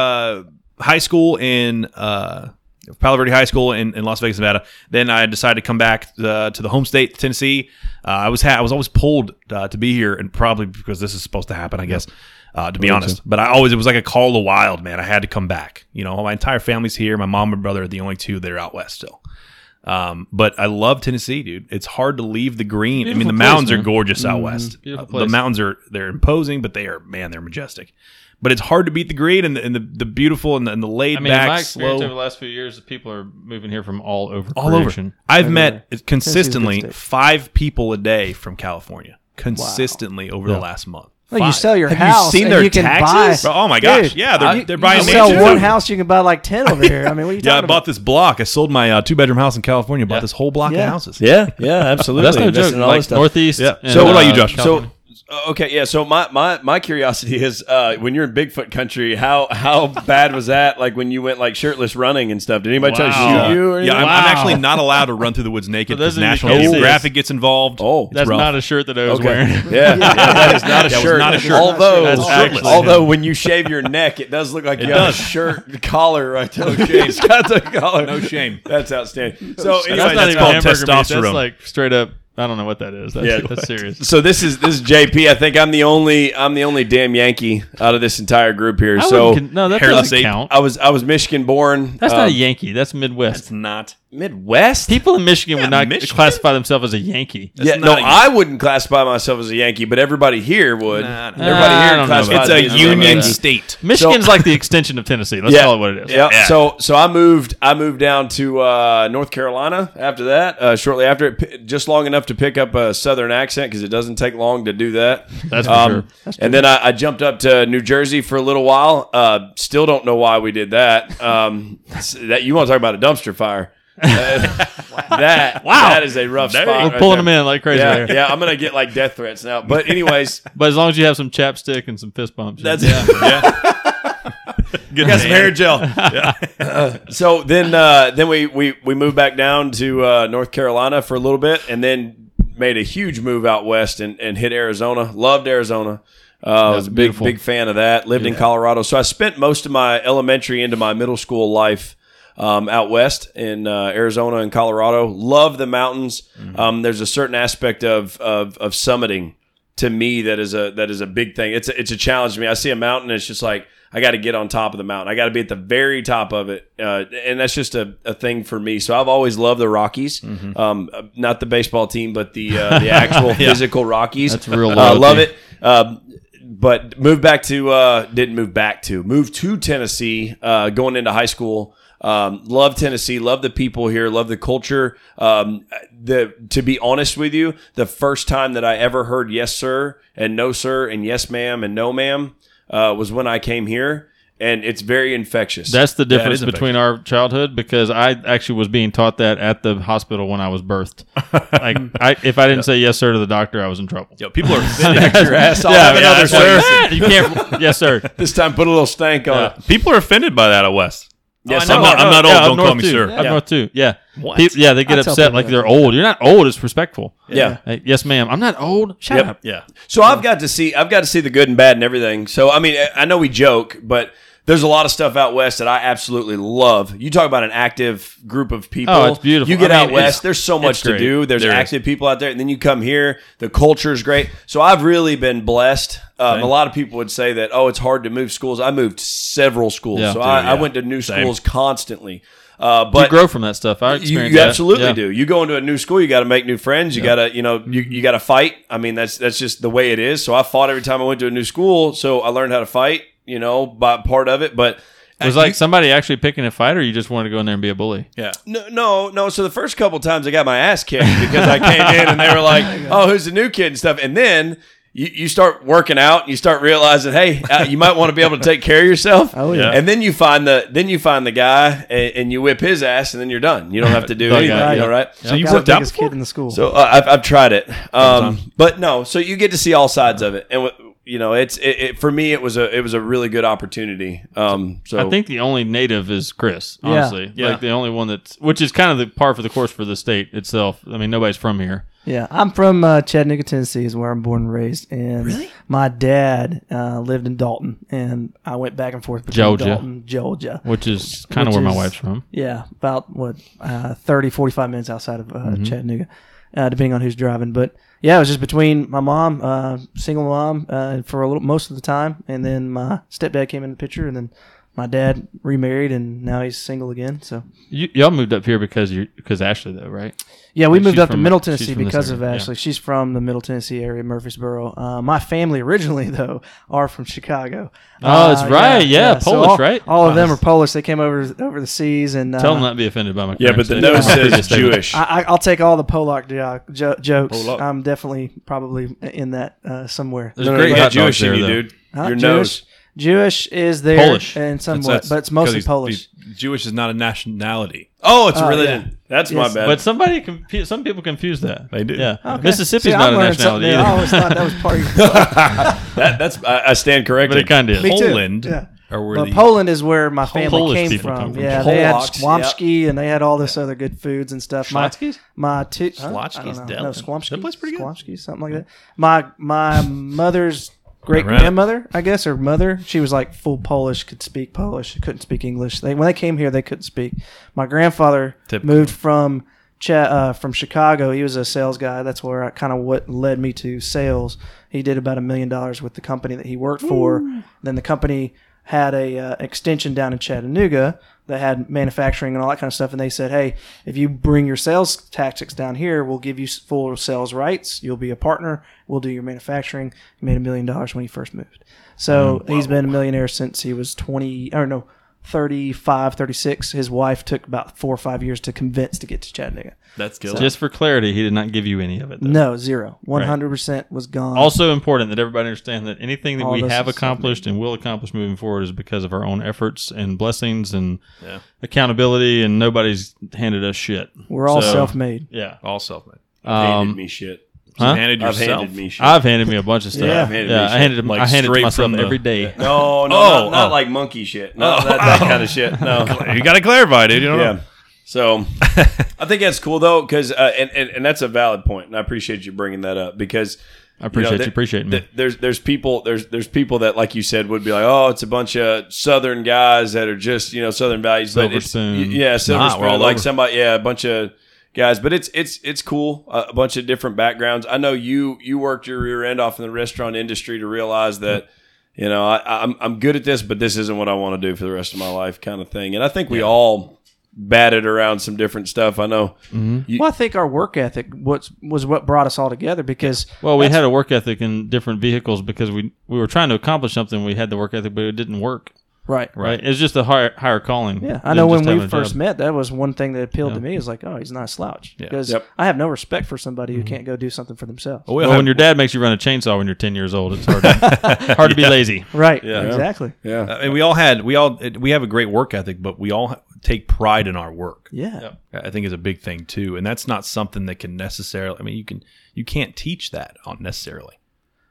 high school in Palo Verde High School in Las Vegas, Nevada. Then I decided to come back to the home state, Tennessee. I was always pulled to be here, and probably because this is supposed to happen, I guess. To be honest, but it was like a call to wild, man. I had to come back. My entire family's here. My mom and brother are the only two that are out west still. But I love Tennessee, dude. It's hard to leave the green. Beautiful the mountains are gorgeous out west. The mountains they're imposing, but they're majestic. But it's hard to beat the greed and the beautiful and the laid back. My experience over the last few years, people are moving here from all over. All creation. Over. I've met consistently 5 people a day from California. Consistently over the last month. Well, you sell your house. Have you seen their taxes? Buy, oh my gosh! Dude, yeah, they're buying. You sell one house, you can buy like 10 over here. I mean, what are you talking about? I bought this block. I sold my 2-bedroom house in California. Bought this whole block of houses. Yeah, yeah, absolutely. That's no joke. Like Northeast. Yeah. And, so what about you, Josh? California. Okay, yeah. So my curiosity is, when you're in Bigfoot country, how bad was that? Like when you went like shirtless running and stuff. Did anybody try to shoot you? Or anything? Yeah, I'm actually not allowed to run through the woods naked because National Geographic gets involved. Oh, that's rough. Not a shirt that I was wearing. Yeah, that is not a shirt. Not a shirt. Although when you shave your neck, it does look like you have a shirt collar right there. It's got the collar. No shame. That's outstanding. So anyway, that's called testosterone. That's like straight up. I don't know what that is. That's serious. So this is JP. I think I'm the only damn Yankee out of this entire group here. That doesn't count. I was Michigan born. That's not a Yankee. That's Midwest. That's not Midwest. People in Michigan would not classify themselves as a Yankee. That's I wouldn't classify myself as a Yankee, but everybody here would. Everybody here. It's a union state. Michigan's like the extension of Tennessee. Let's call it what it is. Yeah. So I moved down to North Carolina after that. Shortly after it, just long enough to pick up a Southern accent because it doesn't take long to do that. That's for sure. And then I jumped up to New Jersey for a little while. Still don't know why we did that. That you want to talk about a dumpster fire? That is a rough spot. We're pulling them in like crazy. Yeah, right here. I'm gonna get like death threats now. But anyways, as long as you have some chapstick and some fist bumps, that's it. Got some hair gel. So then we moved back down to North Carolina for a little bit, and then made a huge move out west and hit Arizona. Loved Arizona. I was a big fan of that. Lived in Colorado, so I spent most of my elementary into my middle school life out west in Arizona and Colorado. Love the mountains. Mm-hmm. There's a certain aspect of summiting to me that is a big thing. It's a challenge to me. I see a mountain, and it's just like, I got to get on top of the mountain. I got to be at the very top of it. And that's just a thing for me. So I've always loved the Rockies. Mm-hmm. Not the baseball team, but the actual physical Rockies. That's real love. I love it. But moved to Tennessee going into high school. Love Tennessee, love the people here, love the culture. To be honest with you, the first time that I ever heard yes, sir, and no, sir, and yes, ma'am, and no, ma'am, was when I came here, and it's very infectious. That's the difference between our childhood, because I actually was being taught that at the hospital when I was birthed. Like, if I didn't say yes, sir, to the doctor, I was in trouble. Yo, people are offended. Your ass. I'll have another, sir. You can't. Yes, sir. This time, put a little stank on it. People are offended by that out west. Yes, I'm not old. Don't call me sir. I'm north too. Yeah. People, they get upset like they're old. You're not old. It's respectful. Yeah. Like, yes, ma'am. I'm not old. Shut up. Yeah. So I've got to see the good and bad and everything. So I mean, I know we joke, but there's a lot of stuff out west that I absolutely love. You talk about an active group of people. Oh, it's beautiful. You get out west. There's so much to do. There's active people out there, and then you come here. The culture is great. So I've really been blessed. A lot of people would say that, it's hard to move schools. I moved several schools, I went to new schools constantly. But you grow from that stuff. I experienced you absolutely do. You go into a new school, you got to make new friends. You got to, you got to fight. I mean, that's just the way it is. So I fought every time I went to a new school. So I learned how to fight. By part of it, but it was like somebody actually picking a fight, or you just wanted to go in there and be a bully? Yeah. No. So the first couple of times I got my ass kicked because I came in and they were like, "Oh, who's the new kid?" and stuff. And then you start working out, and you start realizing, hey, you might want to be able to take care of yourself. Oh yeah. And then you find the guy, and you whip his ass, and then you're done. You don't have to do anything. Right? So you worked out before? Kid in the school. So I've tried it, but no. So you get to see all sides of it, and. It's for me. It was a really good opportunity. So I think the only native is Chris. Honestly, the only one which is kind of the par for the course for the state itself. I mean, nobody's from here. Yeah, I'm from Chattanooga, Tennessee, is where I'm born and raised. And really? My dad lived in Dalton, and I went back and forth between Dalton, Georgia, which is kind of where my wife's from. Yeah, about 45 minutes outside of Chattanooga. Depending on who's driving. But it was just between my mom, single mom, for most of the time, and then my stepdad came in the picture, and then my dad remarried, and now he's single again. So y'all moved up here because Ashley, though, right? Yeah, we moved up to Middle Tennessee because of Ashley. Yeah. She's from the Middle Tennessee area, Murfreesboro. My family originally, though, are from Chicago. Oh, that's right. Yeah. Polish, so right? All of them are Polish. They came over the seas. And tell them not to be offended by my currency. Yeah, but the nose says Jewish. I'll take all the Polak jokes. Polak. I'm definitely probably in that somewhere. There's great Jewish in you, dude. Your nose. Jewish is there Polish. And somewhat, but it's mostly Polish. Jewish is not a nationality. Oh, it's a religion. Yeah. That's my bad. But some people confuse that. They do. Yeah, okay. Mississippi's not a nationality either. I always thought that was part of I stand corrected. But it kind of is. Poland. Yeah. Poland is where my family came from. Yeah, they had squamski, and they had all this other good foods and stuff. Schlotzky's? Schlotzky's, Dalton. No, squamski. That place pretty good. Squamski, something like that. My mother's great-grandmother, I guess, or mother, she was like full Polish, could speak Polish, couldn't speak English. When they came here, they couldn't speak. My grandfather moved from Chicago. He was a sales guy. That's where what led me to sales. He did about $1 million with the company that he worked for. Ooh. Then the company had a extension down in Chattanooga that had manufacturing and all that kind of stuff. And they said, hey, if you bring your sales tactics down here, we'll give you full sales rights. You'll be a partner. We'll do your manufacturing. He made $1 million when he first moved. So he's been a millionaire since he was 35, 36. His wife took about 4 or 5 years to convince to get to Chattanooga. That's good. So, just for clarity, he did not give you any of it, though. No, zero. 100% was gone. Also important that everybody understand that anything that we have accomplished and will accomplish moving forward is because of our own efforts and blessings and accountability, and nobody's handed us shit. We're all self-made. Yeah. All self-made. Handed me shit. Huh? I've handed me a bunch of stuff. Yeah, I handed myself every day. Yeah. Not like monkey shit. Not that kind of shit. No, you got to clarify, dude. You don't know. So I think that's cool though, because and that's a valid point, and I appreciate you bringing that up because I appreciate you appreciating me. There's people that, like you said, would be like, oh, it's a bunch of Southern guys that are just Southern values. Silver Spoon, Silver Spoon, like somebody, a bunch of guys, but it's cool. A bunch of different backgrounds. I know you worked your rear end off in the restaurant industry to realize that, I'm good at this, but this isn't what I want to do for the rest of my life, kind of thing. And I think we all batted around some different stuff. I know. Mm-hmm. I think our work ethic was what brought us all together because we had a work ethic in different vehicles because we were trying to accomplish something. We had the work ethic, but it didn't work. Right. It's just a higher calling. Yeah, I know when we first met, that was one thing that appealed to me. Is like, oh, he's not a slouch. Because I have no respect for somebody who can't go do something for themselves. Well, when your dad makes you run a chainsaw when you're 10 years old, it's hard to be lazy. Right, exactly. Yeah. And we have a great work ethic, but we all take pride in our work. Yeah. I think is a big thing too. And that's not something that can necessarily, you can't teach that necessarily.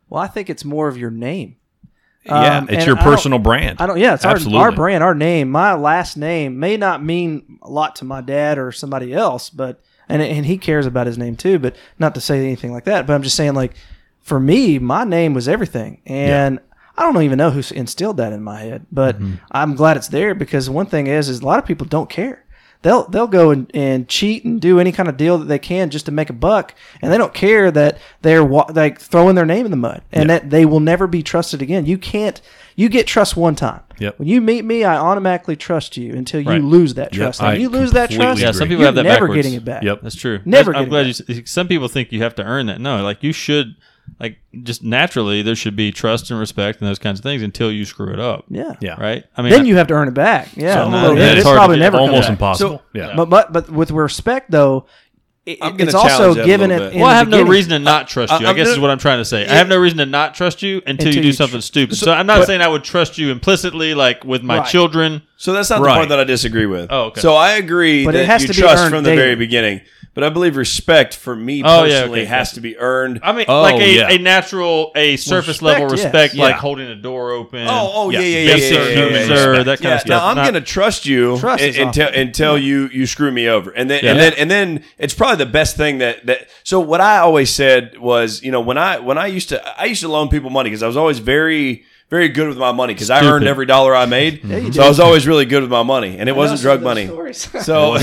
Well, I think it's more of your name. Yeah, it's your personal brand. It's our brand, our name. My last name may not mean a lot to my dad or somebody else, but and he cares about his name too, but not to say anything like that. But I'm just saying, like, for me, my name was everything. And I don't even know who instilled that in my head, but I'm glad it's there because one thing is a lot of people don't care. They'll go and cheat and do any kind of deal that they can just to make a buck, and they don't care that they're like throwing their name in the mud and that they will never be trusted again. You get trust one time. Yep. When you meet me, I automatically trust you until you lose that trust. Yep. And you lose that trust, some people have that never backwards. Getting it back. Yep, that's true. I'm glad some people think you have to earn that. No, like you should. Like just naturally, there should be trust and respect and those kinds of things until you screw it up. Yeah. Right. Then you have to earn it back. Yeah, so it's probably never almost impossible. But with respect though, it's also given it. Well, I have no reason to not trust you. I guess is what I'm trying to say. I have no reason to not trust you until you do something stupid. So I'm not saying I would trust you implicitly, like with my children. So that's not the part that I disagree with. Oh, okay. So I agree that you trust from the very beginning. But I believe respect for me personally has to be earned. A natural, surface level respect, like holding a door open. That kind of stuff. Now I'm going to trust you until you screw me over, and then it's probably the best thing that. So what I always said was, when I used to loan people money because I was always very, very good with my money because I earned every dollar I made. Yeah, so I was always really good with my money, and it wasn't drug money. So,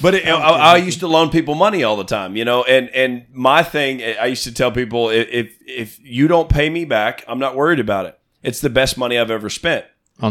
but I used to loan people money all the time, And my thing, I used to tell people, if you don't pay me back, I'm not worried about it. It's the best money I've ever spent. I'll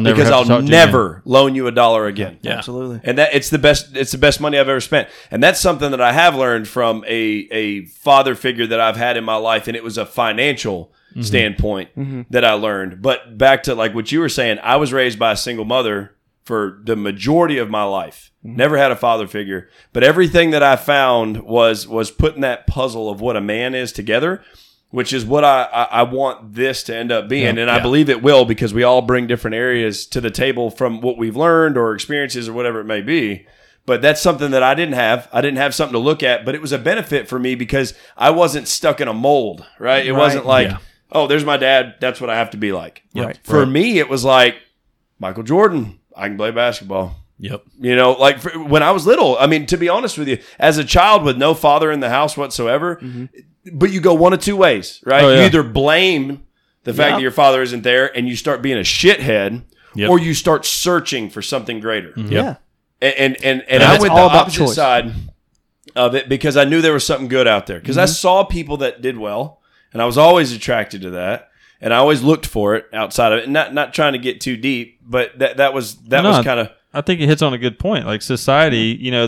never loan you a dollar again. Yeah. Absolutely. And that it's the best money I've ever spent. And that's something that I have learned from a father figure that I've had in my life, and it was a financial standpoint that I learned. But back to like what you were saying, I was raised by a single mother for the majority of my life. Never had a father figure, but everything that I found was putting that puzzle of what a man is together, which is what I want this to end up being. Yeah, and I believe it will, because we all bring different areas to the table from what we've learned or experiences or whatever it may be. But that's something that I didn't have. I didn't have something to look at, but it was a benefit for me because I wasn't stuck in a mold, right? It wasn't like, oh, there's my dad. That's what I have to be like. Right. For me, it was like, Michael Jordan, I can play basketball. Yep. You know, like when I was little, I mean, to be honest with you, as a child with no father in the house whatsoever, but you go one of two ways, right? Oh, yeah. You either blame the fact that your father isn't there and you start being a shithead, or you start searching for something greater. And I went the opposite side of it because I knew there was something good out there. Because I saw people that did well, and I was always attracted to that. And I always looked for it outside of it. Not trying to get too deep, but that was kind of... I think it hits on a good point. Like society, you know,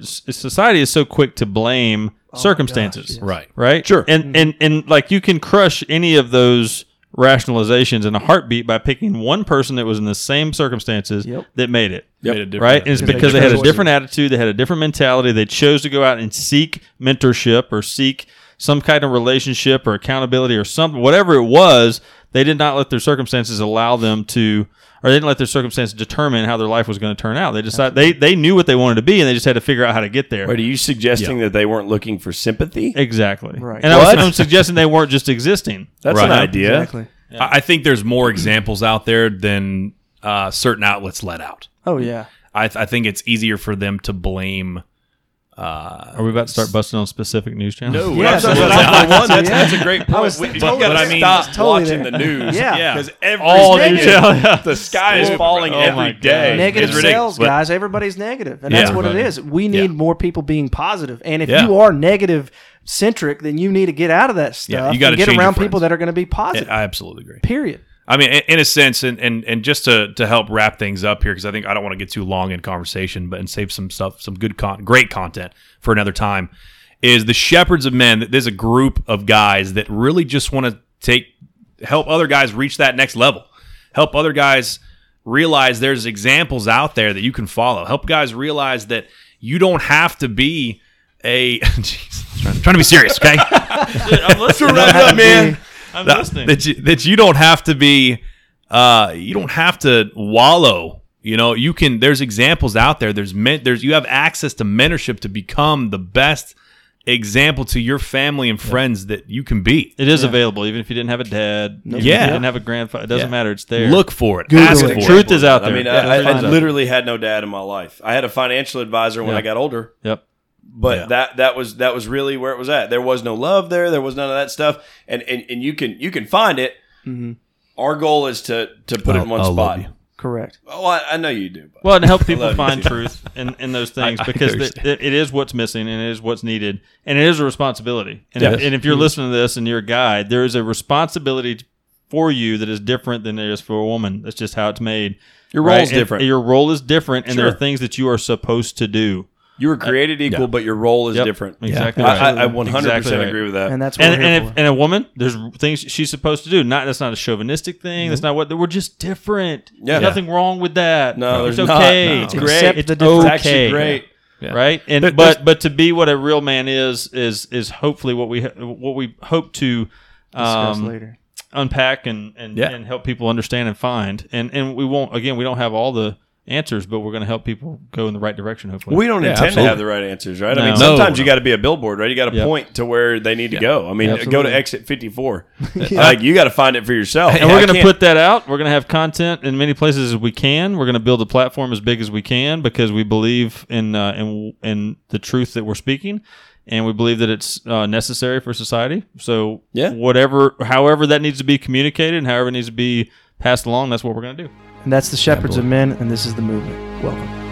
society is so quick to blame circumstances. Gosh, yes. Right? Sure. And like you can crush any of those rationalizations in a heartbeat by picking one person that was in the same circumstances that made it. Made it right? And it's because they had a different attitude. They had a different mentality. They chose to go out and seek mentorship or seek some kind of relationship or accountability or something, whatever it was. They did not let their circumstances allow them to, or they didn't let their circumstances determine how their life was going to turn out. They decided they knew what they wanted to be, and they just had to figure out how to get there. Wait, are you suggesting that they weren't looking for sympathy? Exactly. Right. And I'm suggesting they weren't just existing. That's an idea. Exactly. Yeah. I think there's more examples out there than certain outlets let out. Oh yeah. I think it's easier for them to blame. Are we about to start busting on specific news channels? No, that's a great point. We've got to stop watching the news. Yeah, because the sky is falling every day. Negative sales, guys. Everybody's negative, and that's what it is. We need more people being positive. And if you are negative-centric, then you need to get out of that stuff. Yeah, you got to get around people that are going to be positive. Yeah, I absolutely agree. Period. I mean, in a sense, and just to help wrap things up here, because I think I don't want to get too long in conversation, but and save some stuff, some good great content for another time, is the Shepherds of Men. There's a group of guys that really just want to help other guys reach that next level, help other guys realize there's examples out there that you can follow, help guys realize that you don't have to be trying to be serious, okay? Let's wrap it up, man. I'm listening. That you don't have to be, you don't have to wallow. You know, you can. There's examples out there. There's you have access to mentorship to become the best example to your family and friends that you can be. It is available, even if you didn't have a dad. No, if you didn't have a grandfather. It doesn't matter. It's there. Look for it. Google it. Truth is out there. I mean, I literally had no dad in my life. I had a financial advisor when I got older. Yep. But that was really where it was at. There was no love there. There was none of that stuff. And you can find it. Mm-hmm. Our goal is to put it in one spot. Correct. Oh, I know you do. Well, and help people find truth in those things, because it is what's missing, and it is what's needed, and it is a responsibility. And, if you're listening to this and you're a guy, there is a responsibility for you that is different than it is for a woman. That's just how it's made. Your role is different. Your role is different, and there are things that you are supposed to do. You were created equal, but your role is different. Exactly. Right. I 100% agree with that. And that's what and a woman, there's things she's supposed to do. That's not a chauvinistic thing. Mm-hmm. That's not we're just different. Yeah. There's nothing wrong with that. No, it's okay. Not, no. It's great. It's actually great. Yeah. Right? And but to be what a real man is hopefully what we hope to discuss later. Unpack and help people understand and find. And we don't have all the answers, but we're going to help people go in the right direction, hopefully. We don't intend to have the right answers, right? No. I mean, sometimes you got to be a billboard, right? You got to point to where they need to go. I mean, go to exit 54. Like, you got to find it for yourself. And we're going to put that out. We're going to have content in many places as we can. We're going to build a platform as big as we can, because we believe in the truth that we're speaking, and we believe that it's necessary for society. So however that needs to be communicated and however it needs to be passed along, that's what we're going to do. And that's the Shepherds of Men, and this is the movement. Welcome.